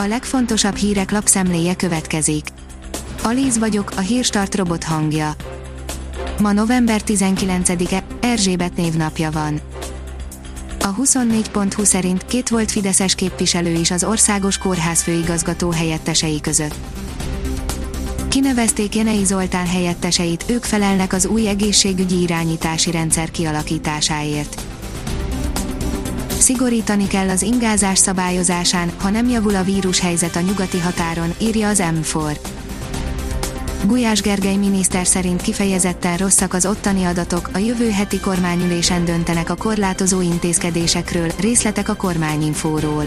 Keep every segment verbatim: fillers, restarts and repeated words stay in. A legfontosabb hírek lapszemléje következik. Aliz vagyok, a Hírstart robot hangja. Ma november tizenkilencedike, Erzsébet névnapja van. A huszonnégy pont hu szerint két volt fideszes képviselő is az országos kórház főigazgató helyettesei között. Kinevezték Jenei Zoltán helyetteseit, ők felelnek az új egészségügyi irányítási rendszer kialakításáért. Szigorítani kell az ingázás szabályozásán, ha nem javul a vírushelyzet a nyugati határon, írja az M négy. Gulyás Gergely miniszter szerint kifejezetten rosszak az ottani adatok, a jövő heti kormányülésen döntenek a korlátozó intézkedésekről, részletek a kormányinfóról.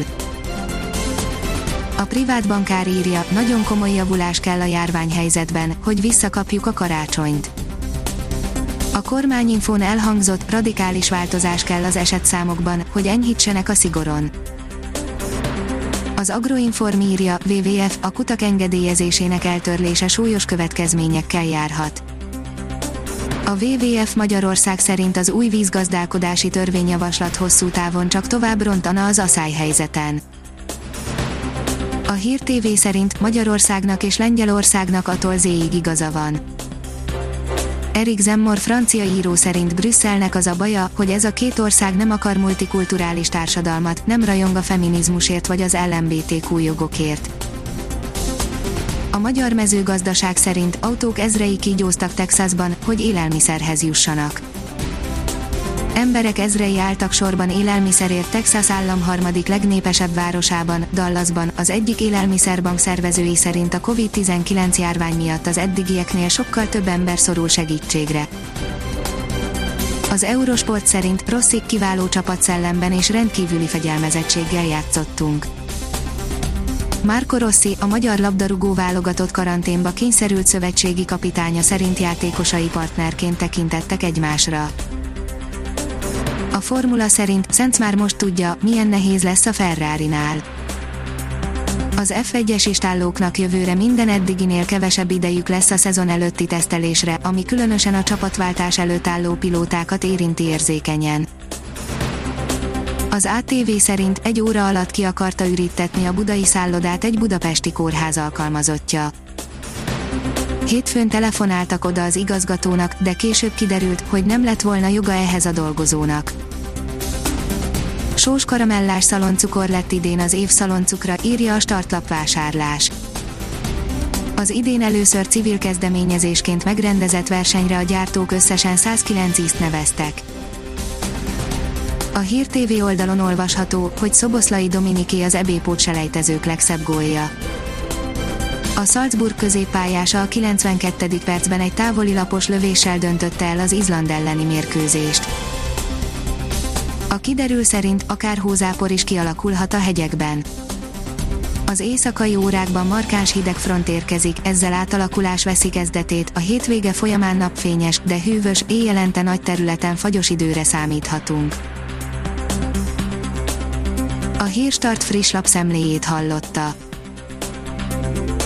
A privát bankár írja, nagyon komoly javulás kell a járványhelyzetben, hogy visszakapjuk a karácsonyt. A kormányinfón elhangzott, radikális változás kell az esetszámokban, hogy enyhítsenek a szigoron. Az Agroinform írja, dupla vé dupla vé ef, a kutak engedélyezésének eltörlése súlyos következményekkel járhat. A dupla vé dupla vé ef Magyarország szerint az új vízgazdálkodási törvényjavaslat hosszú távon csak tovább rontana az aszályhelyzeten. A Hír té vé szerint Magyarországnak és Lengyelországnak attól zéig igaza van. Eric Zemmour francia író szerint Brüsszelnek az a baja, hogy ez a két ország nem akar multikulturális társadalmat, nem rajong a feminizmusért vagy az el em bé té kú jogokért. A magyar mezőgazdaság szerint autók ezrei kígyóztak Texasban, hogy élelmiszerhez jussanak. Emberek ezrei álltak sorban élelmiszerért Texas állam harmadik legnépesebb városában, Dallasban. Az egyik élelmiszerbank szervezői szerint a kovid tizenkilenc járvány miatt az eddigieknél sokkal több ember szorul segítségre. Az Eurosport szerint Rossik kiváló csapatszellemben és rendkívüli fegyelmezettséggel játszottunk. Marco Rossi, a magyar labdarúgó válogatott karanténba kényszerült szövetségi kapitánya szerint játékosai partnerként tekintettek egymásra. A formula szerint Szenc már most tudja, milyen nehéz lesz a Ferrarinál. Az ef egyes istállóknak jövőre minden eddiginél kevesebb idejük lesz a szezon előtti tesztelésre, ami különösen a csapatváltás előtt álló pilótákat érinti érzékenyen. Az á té vé szerint egy óra alatt ki akarta ürítetni a budai szállodát egy budapesti kórház alkalmazottja. Hétfőn telefonáltak oda az igazgatónak, de később kiderült, hogy nem lett volna joga ehhez a dolgozónak. Sós karamellás szaloncukor lett idén az év szaloncukra, írja a startlapvásárlás. Az idén először civil kezdeményezésként megrendezett versenyre a gyártók összesen százkilenc ízt neveztek. A Hír té vé oldalon olvasható, hogy Szoboszlai Dominiké az E B-pótselejtezők legszebb gólja. A Salzburg középpályása a kilencvenkettedik percben egy távoli lapos lövéssel döntötte el az Izland elleni mérkőzést. A kiderül szerint akár hózápor is kialakulhat a hegyekben. Az éjszakai órákban markáns hidegfront érkezik, ezzel átalakulás veszi kezdetét, a hétvége folyamán napfényes, de hűvös, éjjelente nagy területen fagyos időre számíthatunk. A Hírstart friss lapszemléjét hallotta.